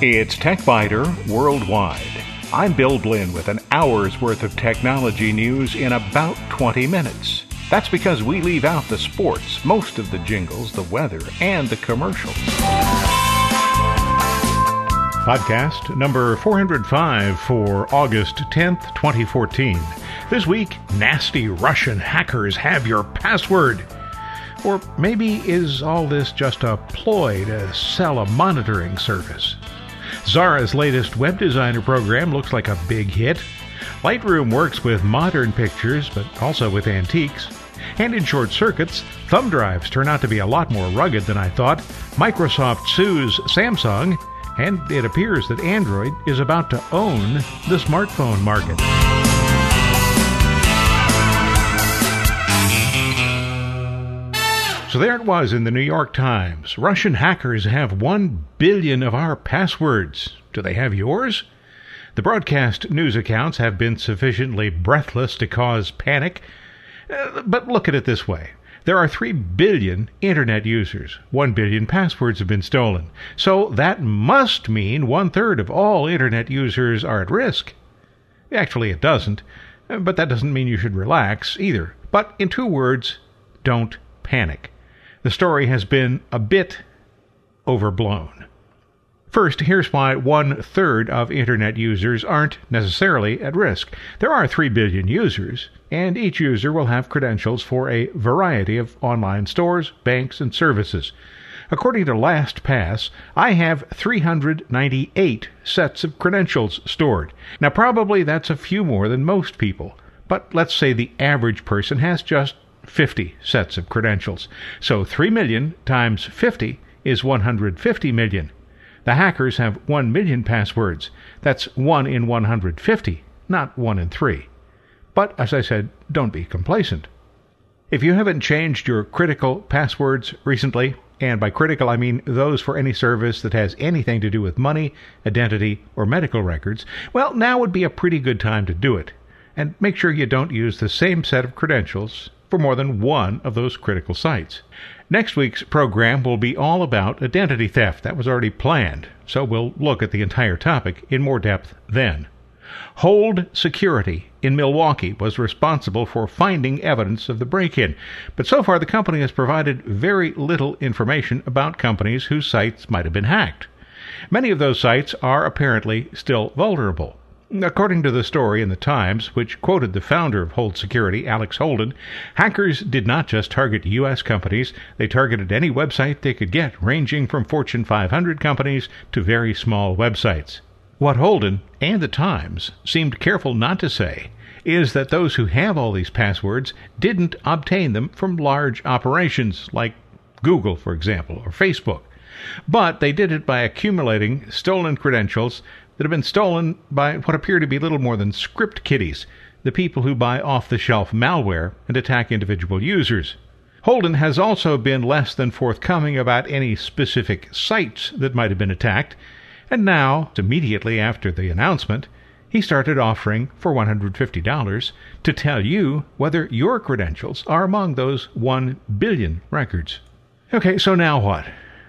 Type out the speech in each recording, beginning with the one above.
It's Techbyter Worldwide. I'm Bill Blinn with an hour's worth of technology news in about 20 minutes. That's because we leave out the sports, most of the jingles, the weather, and the commercials. Podcast number 405 for August 10th, 2014. This week, nasty Russian hackers have your password. Or maybe is all this just a ploy to sell a monitoring service? Zara's latest web designer program looks like a big hit. Lightroom works with modern pictures, but also with antiques. And in short circuits, thumb drives turn out to be a lot more rugged than I thought. Microsoft sues Samsung, and it appears that Android is about to own the smartphone market. So there it was in the New York Times. Russian hackers have 1 billion of our passwords. Do they have yours? The broadcast news accounts have been sufficiently breathless to cause panic. But look at it this way. There are 3 billion internet users. 1 billion passwords have been stolen. So that must mean 1/3 of all internet users are at risk. Actually, it doesn't. But that doesn't mean you should relax either. But in 2 words, don't panic. The story has been a bit overblown. First, here's why 1/3 of internet users aren't necessarily at risk. There are 3 billion users, and each user will have credentials for a variety of online stores, banks, and services. According to LastPass, I have 398 sets of credentials stored. Now, probably that's a few more than most people, but let's say the average person has just 50 sets of credentials. So 3 million times 50 is 150 million. The hackers have 1 million passwords. That's 1 in 150, not 1 in 3. But, as I said, don't be complacent. If you haven't changed your critical passwords recently, and by critical I mean those for any service that has anything to do with money, identity, or medical records, well, now would be a pretty good time to do it. And make sure you don't use the same set of credentials for more than one of those critical sites. Next week's program will be all about identity theft. That was already planned, so we'll look at the entire topic in more depth then. Hold Security in Milwaukee was responsible for finding evidence of the break-in, but so far the company has provided very little information about companies whose sites might have been hacked. Many of those sites are apparently still vulnerable. According to the story in the Times, which quoted the founder of Hold Security, Alex Holden, hackers did not just target U.S. companies, they targeted any website they could get, ranging from Fortune 500 companies to very small websites. What Holden and the Times seemed careful not to say is that those who have all these passwords didn't obtain them from large operations like Google, for example, or Facebook, but they did it by accumulating stolen credentials that have been stolen by what appear to be little more than script kiddies, the people who buy off-the-shelf malware and attack individual users. Holden has also been less than forthcoming about any specific sites that might have been attacked, and now, immediately after the announcement, he started offering for $150 to tell you whether your credentials are among those 1 billion records. Okay, so now what?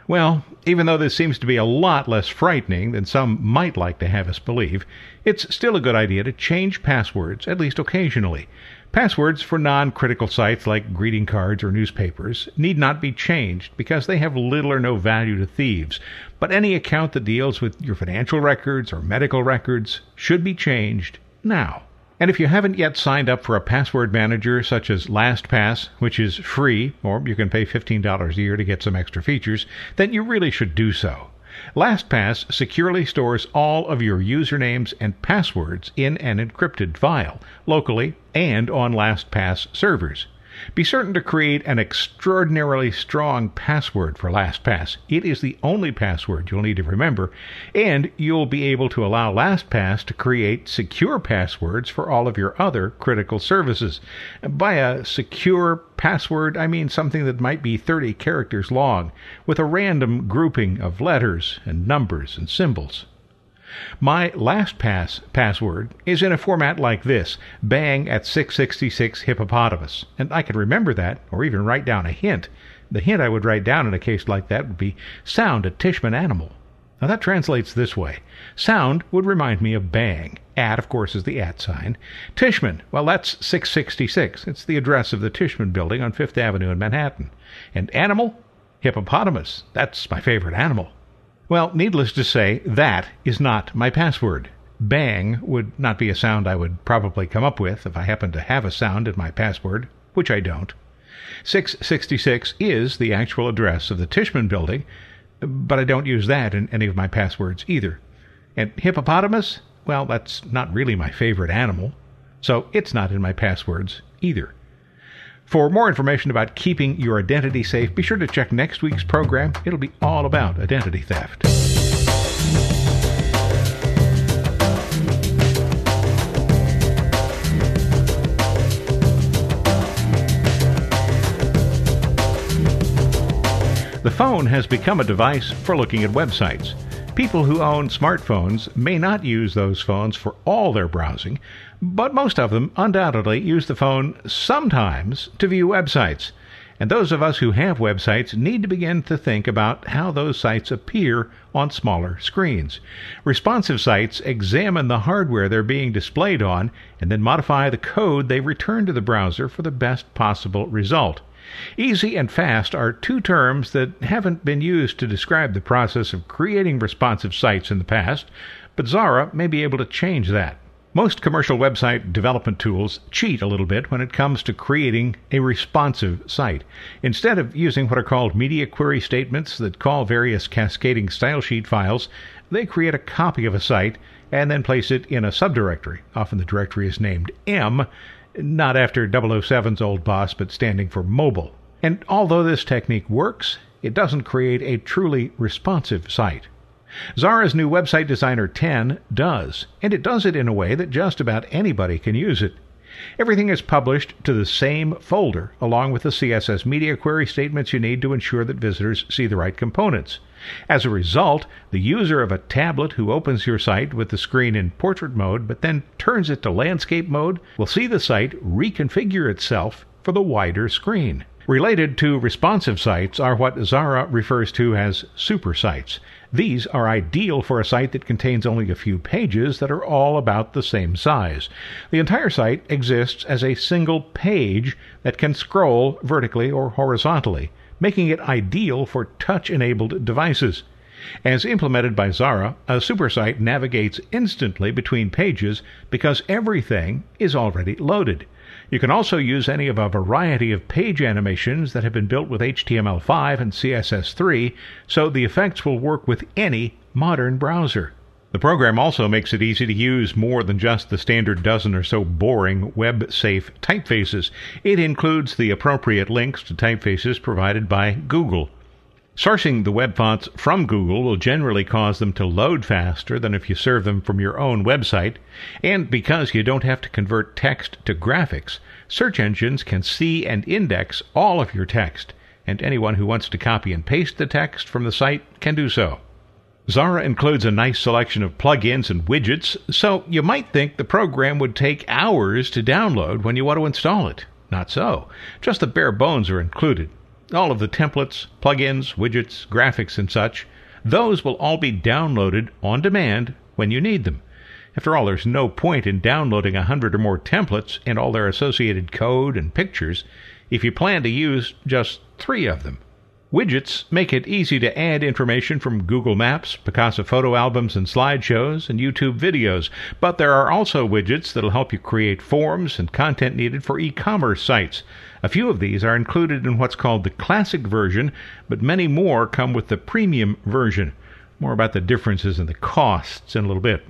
Well, even though this seems to be a lot less frightening than some might like to have us believe, it's still a good idea to change passwords, at least occasionally. Passwords for non-critical sites like greeting cards or newspapers need not be changed because they have little or no value to thieves, but any account that deals with your financial records or medical records should be changed now. And if you haven't yet signed up for a password manager such as LastPass, which is free, or you can pay $15 a year to get some extra features, then you really should do so. LastPass securely stores all of your usernames and passwords in an encrypted file, locally and on LastPass servers. Be certain to create an extraordinarily strong password for LastPass. It is the only password you'll need to remember, and you'll be able to allow LastPass to create secure passwords for all of your other critical services. By a secure password, I mean something that might be 30 characters long, with a random grouping of letters and numbers and symbols. My LastPass password is in a format like this, bang at 666 hippopotamus. And I can remember that, or even write down a hint. The hint I would write down in a case like that would be sound at Tishman animal. Now that translates this way. Sound would remind me of bang. At, of course, is the at sign. Tishman, well, that's 666. It's the address of the Tishman Building on 5th Avenue in Manhattan. And animal? Hippopotamus. That's my favorite animal. Well, needless to say, that is not my password. Bang would not be a sound I would probably come up with if I happened to have a sound in my password, which I don't. 666 is the actual address of the Tishman Building, but I don't use that in any of my passwords either. And hippopotamus? Well, that's not really my favorite animal, so it's not in my passwords either. For more information about keeping your identity safe, be sure to check next week's program. It'll be all about identity theft. The phone has become a device for looking at websites. People who own smartphones may not use those phones for all their browsing, but most of them undoubtedly use the phone sometimes to view websites. And those of us who have websites need to begin to think about how those sites appear on smaller screens. Responsive sites examine the hardware they're being displayed on and then modify the code they return to the browser for the best possible result. Easy and fast are two terms that haven't been used to describe the process of creating responsive sites in the past, but Zara may be able to change that. Most commercial website development tools cheat a little bit when it comes to creating a responsive site. Instead of using what are called media query statements that call various cascading stylesheet files, they create a copy of a site and then place it in a subdirectory. Often the directory is named M, not after 007's old boss, but standing for mobile. And although this technique works, it doesn't create a truly responsive site. Zara's new website designer 10 does, and it does it in a way that just about anybody can use it. Everything is published to the same folder, along with the CSS media query statements you need to ensure that visitors see the right components. As a result, the user of a tablet who opens your site with the screen in portrait mode but then turns it to landscape mode will see the site reconfigure itself for the wider screen. Related to responsive sites are what Zara refers to as super sites. These are ideal for a site that contains only a few pages that are all about the same size. The entire site exists as a single page that can scroll vertically or horizontally, making it ideal for touch-enabled devices. As implemented by Zara, a supersite navigates instantly between pages because everything is already loaded. You can also use any of a variety of page animations that have been built with HTML5 and CSS3, so the effects will work with any modern browser. The program also makes it easy to use more than just the standard dozen or so boring web-safe typefaces. It includes the appropriate links to typefaces provided by Google. Sourcing the web fonts from Google will generally cause them to load faster than if you serve them from your own website, and because you don't have to convert text to graphics, search engines can see and index all of your text, and anyone who wants to copy and paste the text from the site can do so. Zara includes a nice selection of plugins and widgets, so you might think the program would take hours to download when you want to install it. Not so. Just the bare bones are included. All of the templates, plugins, widgets, graphics, and such, those will all be downloaded on demand when you need them. After all, there's no point in downloading 100 or more templates and all their associated code and pictures if you plan to use just 3 of them. Widgets make it easy to add information from Google Maps, Picasa photo albums and slideshows, and YouTube videos, but there are also widgets that'll help you create forms and content needed for e-commerce sites. A few of these are included in what's called the classic version, but many more come with the premium version. More about the differences and the costs in a little bit.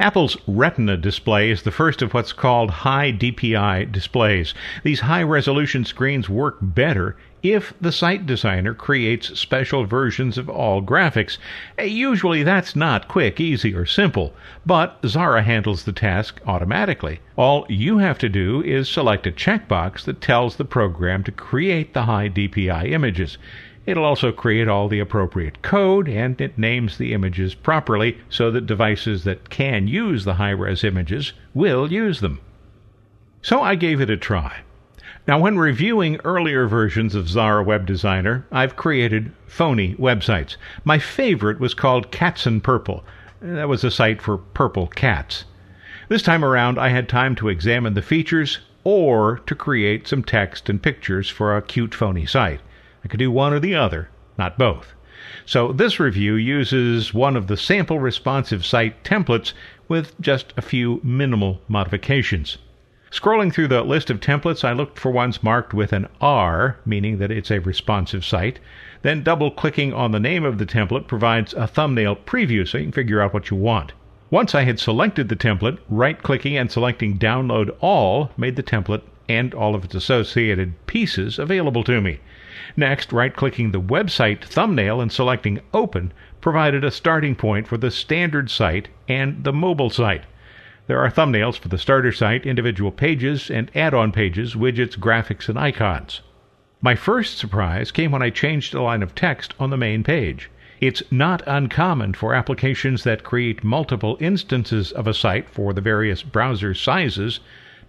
Apple's Retina display is the first of what's called high DPI displays. These high-resolution screens work better if the site designer creates special versions of all graphics. Usually that's not quick, easy, or simple, but Zara handles the task automatically. All you have to do is select a checkbox that tells the program to create the high DPI images. It'll also create all the appropriate code, and it names the images properly so that devices that can use the high-res images will use them. So I gave it a try. Now, when reviewing earlier versions of Zara Web Designer, I've created phony websites. My favorite was called Cats and Purple. That was a site for purple cats. This time around, I had time to examine the features or to create some text and pictures for a cute phony site. I could do one or the other, not both. So this review uses one of the sample responsive site templates with just a few minimal modifications. Scrolling through the list of templates, I looked for ones marked with an R, meaning that it's a responsive site. Then double-clicking on the name of the template provides a thumbnail preview so you can figure out what you want. Once I had selected the template, right-clicking and selecting Download All made the template and all of its associated pieces available to me. Next, right-clicking the website thumbnail and selecting Open provided a starting point for the standard site and the mobile site. There are thumbnails for the starter site, individual pages, and add-on pages, widgets, graphics, and icons. My first surprise came when I changed a line of text on the main page. It's not uncommon for applications that create multiple instances of a site for the various browser sizes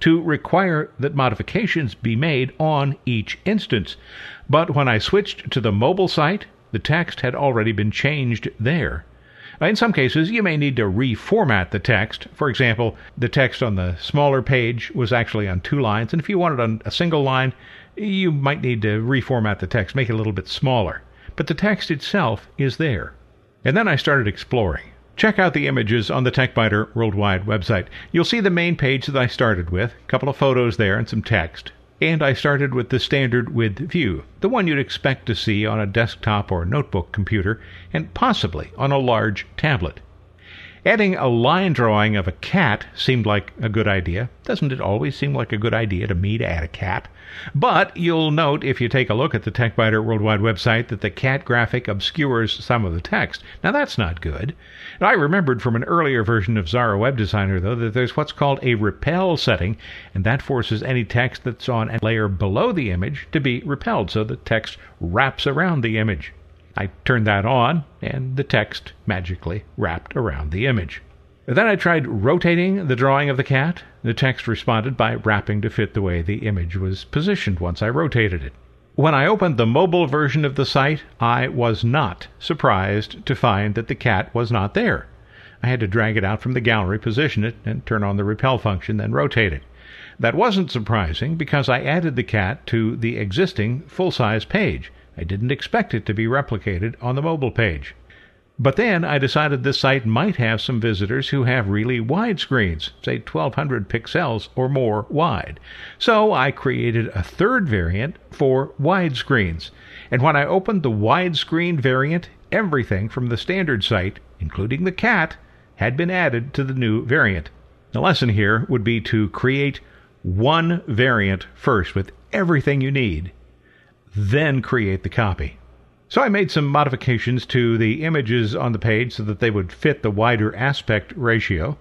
to require that modifications be made on each instance. But when I switched to the mobile site, the text had already been changed there. In some cases, you may need to reformat the text. For example, the text on the smaller page was actually on two lines, and if you wanted on a single line, you might need to reformat the text, make it a little bit smaller. But the text itself is there. And then I started exploring. Check out the images on the Techbyter Worldwide website. You'll see the main page that I started with, a couple of photos there and some text. And I started with the standard width view, the one you'd expect to see on a desktop or notebook computer, and possibly on a large tablet. Adding a line drawing of a cat seemed like a good idea. Doesn't it always seem like a good idea to me to add a cat? But you'll note if you take a look at the Techbyter Worldwide website that the cat graphic obscures some of the text. Now that's not good. And I remembered from an earlier version of Zara Web Designer, though, that there's what's called a repel setting, and that forces any text that's on a layer below the image to be repelled, so the text wraps around the image. I turned that on, and the text magically wrapped around the image. Then I tried rotating the drawing of the cat. The text responded by wrapping to fit the way the image was positioned once I rotated it. When I opened the mobile version of the site, I was not surprised to find that the cat was not there. I had to drag it out from the gallery, position it, and turn on the repel function, then rotate it. That wasn't surprising because I added the cat to the existing full-size page. I didn't expect it to be replicated on the mobile page. But then I decided this site might have some visitors who have really wide screens, say 1200 pixels or more wide. So I created a third variant for widescreens. And when I opened the widescreen variant, everything from the standard site, including the cat, had been added to the new variant. The lesson here would be to create one variant first with everything you need, then create the copy. So I made some modifications to the images on the page so that they would fit the wider aspect ratio.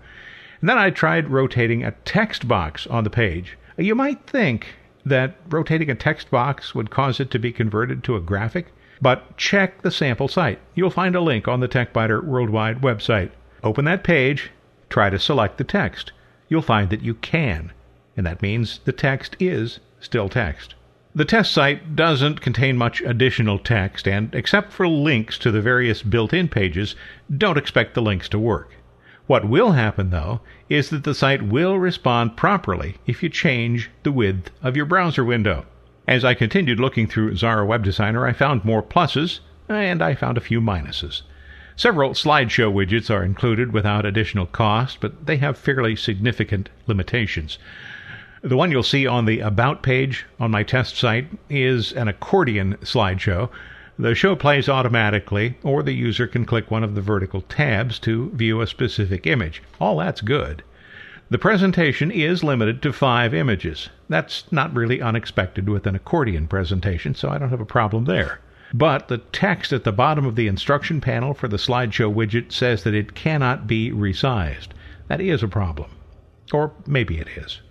And then I tried rotating a text box on the page. You might think that rotating a text box would cause it to be converted to a graphic, but check the sample site. You'll find a link on the Techbyter Worldwide website. Open that page, try to select the text. You'll find that you can, and that means the text is still text. The test site doesn't contain much additional text, and except for links to the various built-in pages, don't expect the links to work. What will happen, though, is that the site will respond properly if you change the width of your browser window. As I continued looking through Zara Web Designer, I found more pluses, and I found a few minuses. Several slideshow widgets are included without additional cost, but they have fairly significant limitations. The one you'll see on the About page on my test site is an accordion slideshow. The show plays automatically, or the user can click one of the vertical tabs to view a specific image. All that's good. The presentation is limited to 5 images. That's not really unexpected with an accordion presentation, so I don't have a problem there. But the text at the bottom of the instruction panel for the slideshow widget says that it cannot be resized. That is a problem. Or maybe it is.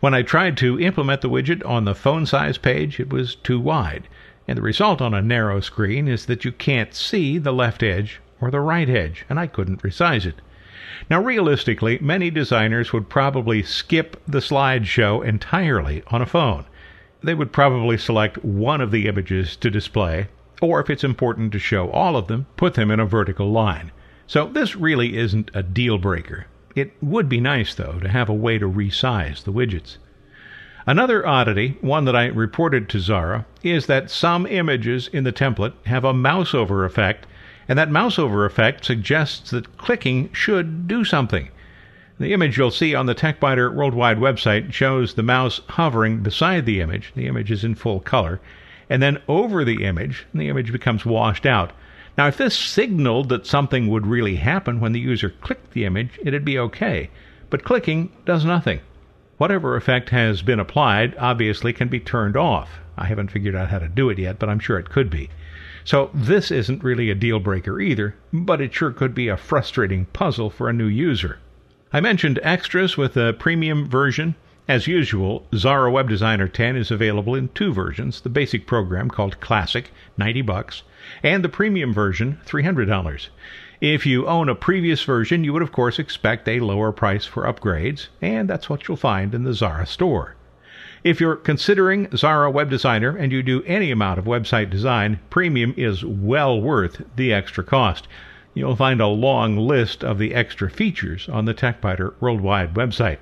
When I tried to implement the widget on the phone size page, it was too wide. And the result on a narrow screen is that you can't see the left edge or the right edge, and I couldn't resize it. Now, realistically, many designers would probably skip the slideshow entirely on a phone. They would probably select one of the images to display, or if it's important to show all of them, put them in a vertical line. So this really isn't a deal breaker. It would be nice, though, to have a way to resize the widgets. Another oddity, one that I reported to Zara, is that some images in the template have a mouse-over effect, and that mouse-over effect suggests that clicking should do something. The image you'll see on the Techbyter Worldwide website shows the mouse hovering beside the image. The image is in full color, and then over the image, and the image becomes washed out. Now, if this signaled that something would really happen when the user clicked the image, it'd be okay. But clicking does nothing. Whatever effect has been applied obviously can be turned off. I haven't figured out how to do it yet, but I'm sure it could be. So this isn't really a deal breaker either, but it sure could be a frustrating puzzle for a new user. I mentioned extras with a premium version. As usual, Zara Web Designer 10 is available in two versions, the basic program called Classic, $90, and the premium version, $300. If you own a previous version, you would of course expect a lower price for upgrades, and that's what you'll find in the Zara store. If you're considering Zara Web Designer and you do any amount of website design, premium is well worth the extra cost. You'll find a long list of the extra features on the Techbyter Worldwide website.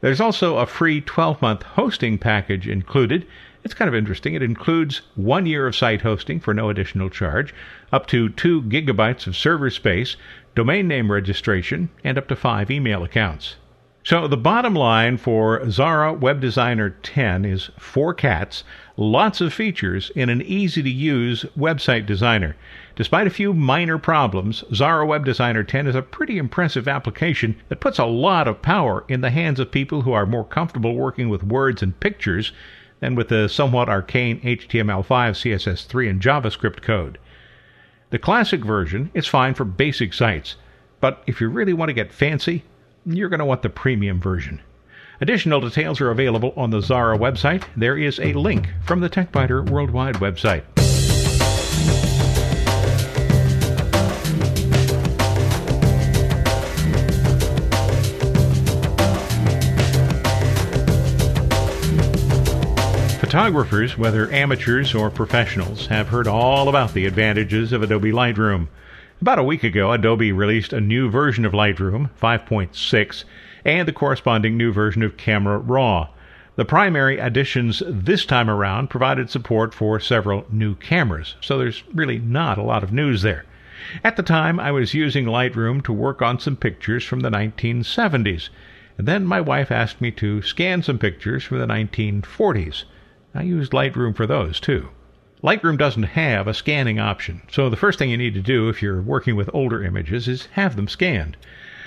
There's also a free 12-month hosting package included. It's kind of interesting. It includes 1 year of site hosting for no additional charge, up to 2 gigabytes of server space, domain name registration, and up to 5 email accounts. So the bottom line for Zara Web Designer 10 is 4 cats, lots of features in an easy-to-use website designer. Despite a few minor problems, Zara Web Designer 10 is a pretty impressive application that puts a lot of power in the hands of people who are more comfortable working with words and pictures than with the somewhat arcane HTML5, CSS3, and JavaScript code. The classic version is fine for basic sites, but if you really want to get fancy, you're going to want the premium version. Additional details are available on the Zara website. There is a link from the Techbyter Worldwide website. Photographers, whether amateurs or professionals, have heard all about the advantages of Adobe Lightroom. About a week ago, Adobe released a new version of Lightroom, 5.6, and the corresponding new version of Camera Raw. The primary additions this time around provided support for several new cameras, so there's really not a lot of news there. At the time, I was using Lightroom to work on some pictures from the 1970s, and then my wife asked me to scan some pictures from the 1940s. I used Lightroom for those, too. Lightroom doesn't have a scanning option, so the first thing you need to do if you're working with older images is have them scanned.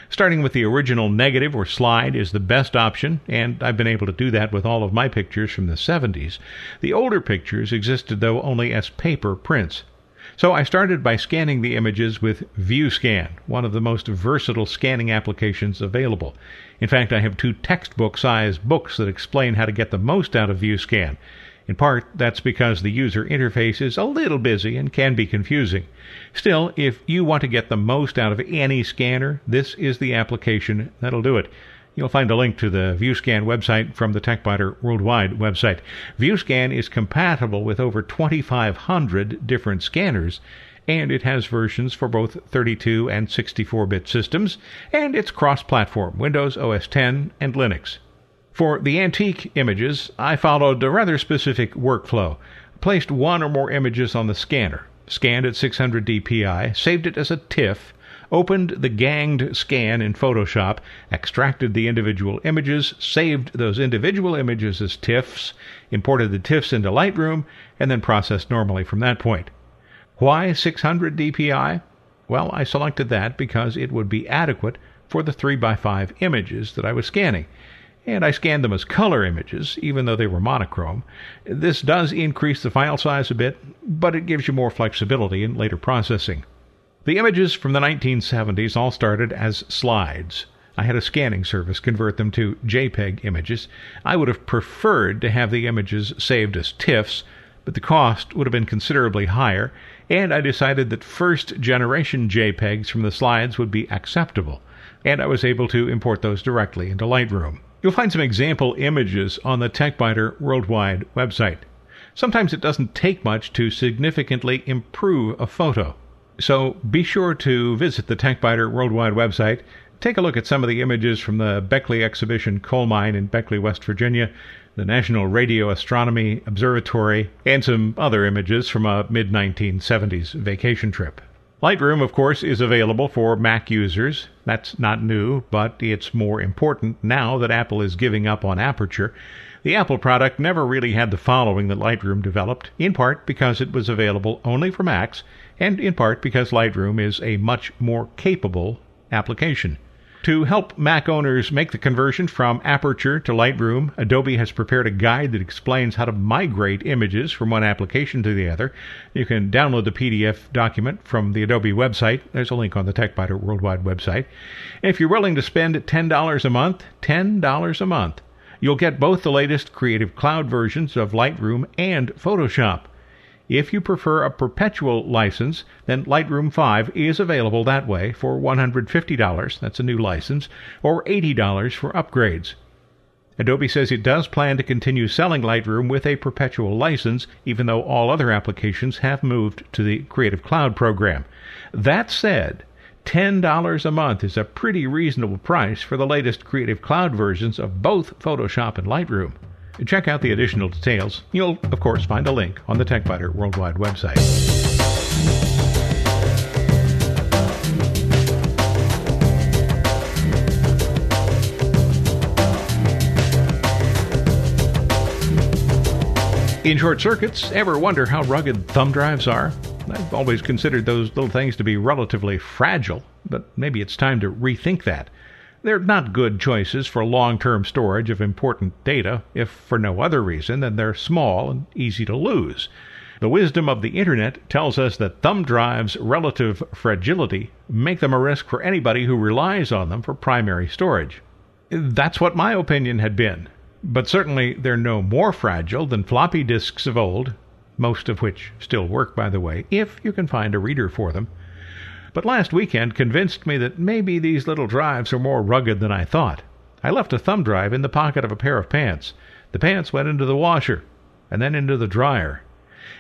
Starting with the original negative or slide is the best option, and I've been able to do that with all of my pictures from the 70s. The older pictures existed, though, only as paper prints. So I started by scanning the images with VueScan, one of the most versatile scanning applications available. In fact, I have 2 textbook-sized books that explain how to get the most out of VueScan. In part, that's because the user interface is a little busy and can be confusing. Still, if you want to get the most out of any scanner, this is the application that'll do it. You'll find a link to the VueScan website from the Techbyter Worldwide website. VueScan is compatible with over 2,500 different scanners, and it has versions for both 32 and 64-bit systems, and it's cross-platform, Windows, OS X, and Linux. For the antique images, I followed a rather specific workflow. Placed 1 or more images on the scanner, scanned at 600 dpi, saved it as a TIFF, opened the ganged scan in Photoshop, extracted the individual images, saved those individual images as TIFFs, imported the TIFFs into Lightroom, and then processed normally from that point. Why 600 dpi? Well, I selected that because it would be adequate for the 3x5 images that I was scanning, and I scanned them as color images, even though they were monochrome. This does increase the file size a bit, but it gives you more flexibility in later processing. The images from the 1970s all started as slides. I had a scanning service convert them to JPEG images. I would have preferred to have the images saved as TIFFs, but the cost would have been considerably higher, and I decided that first-generation JPEGs from the slides would be acceptable, and I was able to import those directly into Lightroom. You'll find some example images on the Techbyter Worldwide website. Sometimes it doesn't take much to significantly improve a photo. So be sure to visit the Techbyter Worldwide website, take a look at some of the images from the Beckley Exhibition Coal Mine in Beckley, West Virginia, the National Radio Astronomy Observatory, and some other images from a mid-1970s vacation trip. Lightroom, of course, is available for Mac users. That's not new, but it's more important now that Apple is giving up on Aperture. The Apple product never really had the following that Lightroom developed, in part because it was available only for Macs, and in part because Lightroom is a much more capable application. To help Mac owners make the conversion from Aperture to Lightroom, Adobe has prepared a guide that explains how to migrate images from one application to the other. You can download the PDF document from the Adobe website. There's a link on the Techbyter Worldwide website. If you're willing to spend $10 a month, you'll get both the latest Creative Cloud versions of Lightroom and Photoshop. If you prefer a perpetual license, then Lightroom 5 is available that way for $150, that's a new license, or $80 for upgrades. Adobe says it does plan to continue selling Lightroom with a perpetual license, even though all other applications have moved to the Creative Cloud program. That said, $10 a month is a pretty reasonable price for the latest Creative Cloud versions of both Photoshop and Lightroom. Check out the additional details. You'll, of course, find a link on the Techbyter Worldwide website. In short circuits, ever wonder how rugged thumb drives are? I've always considered those little things to be relatively fragile, but maybe it's time to rethink that. They're not good choices for long-term storage of important data, if for no other reason than they're small and easy to lose. The wisdom of the Internet tells us that thumb drives' relative fragility make them a risk for anybody who relies on them for primary storage. That's what my opinion had been, but certainly they're no more fragile than floppy disks of old, most of which still work, by the way, if you can find a reader for them. But last weekend convinced me that maybe these little drives are more rugged than I thought. I left a thumb drive in the pocket of a pair of pants. The pants went into the washer, and then into the dryer.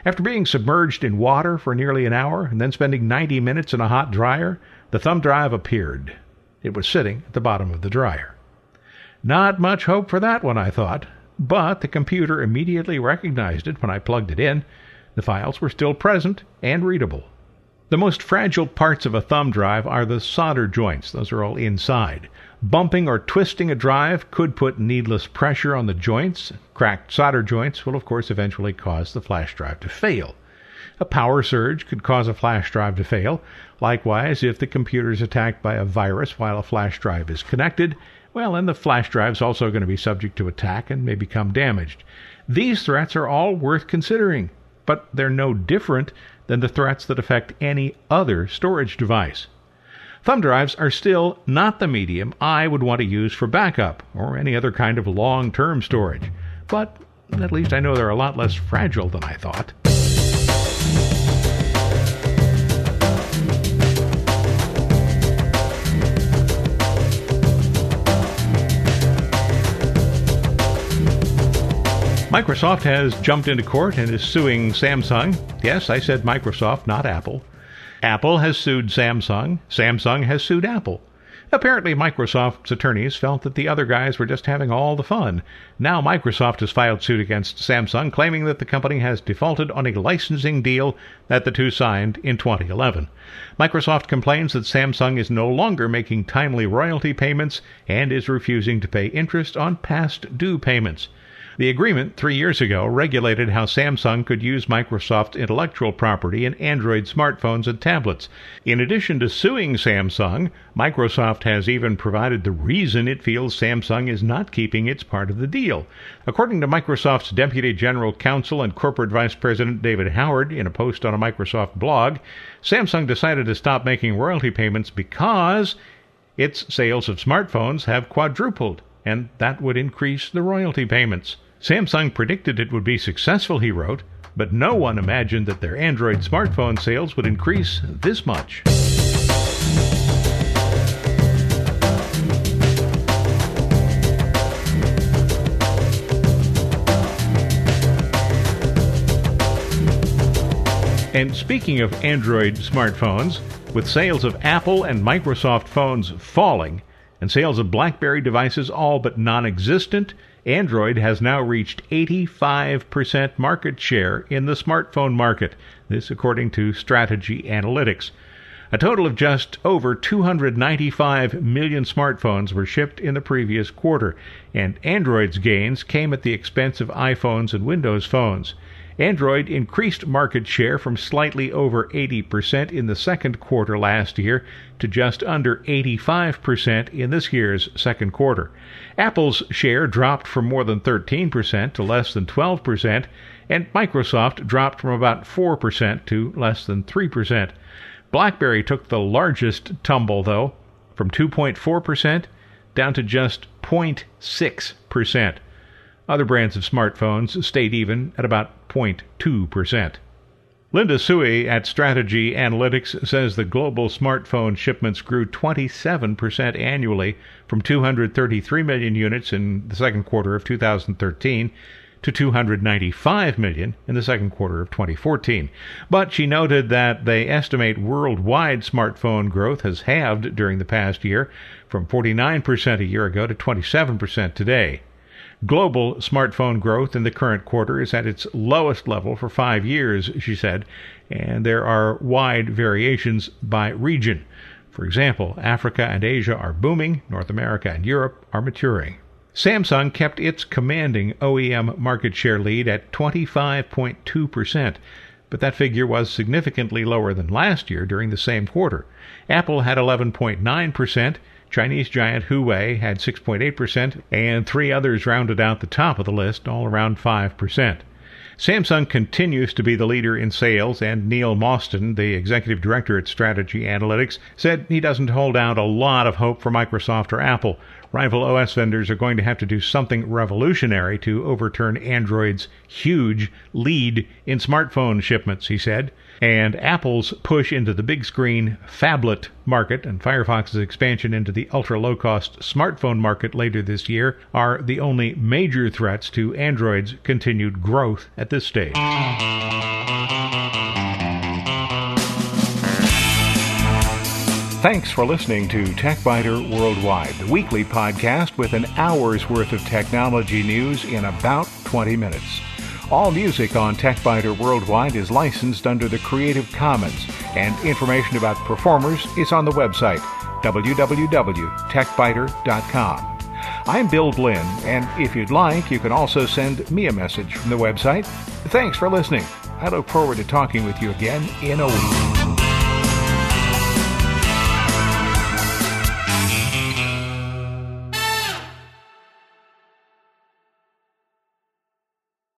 After being submerged in water for nearly an hour, and then spending 90 minutes in a hot dryer, the thumb drive appeared. It was sitting at the bottom of the dryer. Not much hope for that one, I thought, but the computer immediately recognized it when I plugged it in. The files were still present and readable. The most fragile parts of a thumb drive are the solder joints. Those are all inside. Bumping or twisting a drive could put needless pressure on the joints. Cracked solder joints will, of course, eventually cause the flash drive to fail. A power surge could cause a flash drive to fail. Likewise, if the computer is attacked by a virus while a flash drive is connected, well, then the flash drive is also going to be subject to attack and may become damaged. These threats are all worth considering, but they're no different than the threats that affect any other storage device. Thumb drives are still not the medium I would want to use for backup or any other kind of long-term storage, but at least I know they're a lot less fragile than I thought. Microsoft has jumped into court and is suing Samsung. Yes, I said Microsoft, not Apple. Apple has sued Samsung. Samsung has sued Apple. Apparently, Microsoft's attorneys felt that the other guys were just having all the fun. Now Microsoft has filed suit against Samsung, claiming that the company has defaulted on a licensing deal that the two signed in 2011. Microsoft complains that Samsung is no longer making timely royalty payments and is refusing to pay interest on past due payments. The agreement 3 years ago regulated how Samsung could use Microsoft's intellectual property in Android smartphones and tablets. In addition to suing Samsung, Microsoft has even provided the reason it feels Samsung is not keeping its part of the deal. According to Microsoft's Deputy General Counsel and Corporate Vice President David Howard in a post on a Microsoft blog, Samsung decided to stop making royalty payments because its sales of smartphones have quadrupled, and that would increase the royalty payments. Samsung predicted it would be successful, he wrote, but no one imagined that their Android smartphone sales would increase this much. And speaking of Android smartphones, with sales of Apple and Microsoft phones falling, and sales of BlackBerry devices all but non-existent, Android has now reached 85% market share in the smartphone market, this according to Strategy Analytics. A total of just over 295 million smartphones were shipped in the previous quarter, and Android's gains came at the expense of iPhones and Windows phones. Android increased market share from slightly over 80% in the second quarter last year to just under 85% in this year's second quarter. Apple's share dropped from more than 13% to less than 12%, and Microsoft dropped from about 4% to less than 3%. BlackBerry took the largest tumble, though, from 2.4% down to just 0.6%. Other brands of smartphones stayed even at about 0.2%. Linda Sui at Strategy Analytics says the global smartphone shipments grew 27% annually from 233 million units in the second quarter of 2013 to 295 million in the second quarter of 2014. But she noted that they estimate worldwide smartphone growth has halved during the past year, from 49% a year ago to 27% today. Global smartphone growth in the current quarter is at its lowest level for 5 years, she said, and there are wide variations by region. For example, Africa and Asia are booming, North America and Europe are maturing. Samsung kept its commanding OEM market share lead at 25.2%, but that figure was significantly lower than last year during the same quarter. Apple had 11.9%, Chinese giant Huawei had 6.8%, and three others rounded out the top of the list, all around 5%. Samsung continues to be the leader in sales, and Neil Mostyn, the executive director at Strategy Analytics, said he doesn't hold out a lot of hope for Microsoft or Apple. Rival OS vendors are going to have to do something revolutionary to overturn Android's huge lead in smartphone shipments, he said. And Apple's push into the big screen phablet market and Firefox's expansion into the ultra-low-cost smartphone market later this year are the only major threats to Android's continued growth at this stage. Thanks for listening to Techbyter Worldwide, the weekly podcast with an hour's worth of technology news in about 20 minutes. All music on Techbyter Worldwide is licensed under the Creative Commons, and information about performers is on the website, www.techbyter.com. I'm Bill Blinn, and if you'd like, you can also send me a message from the website. Thanks for listening. I look forward to talking with you again in a week.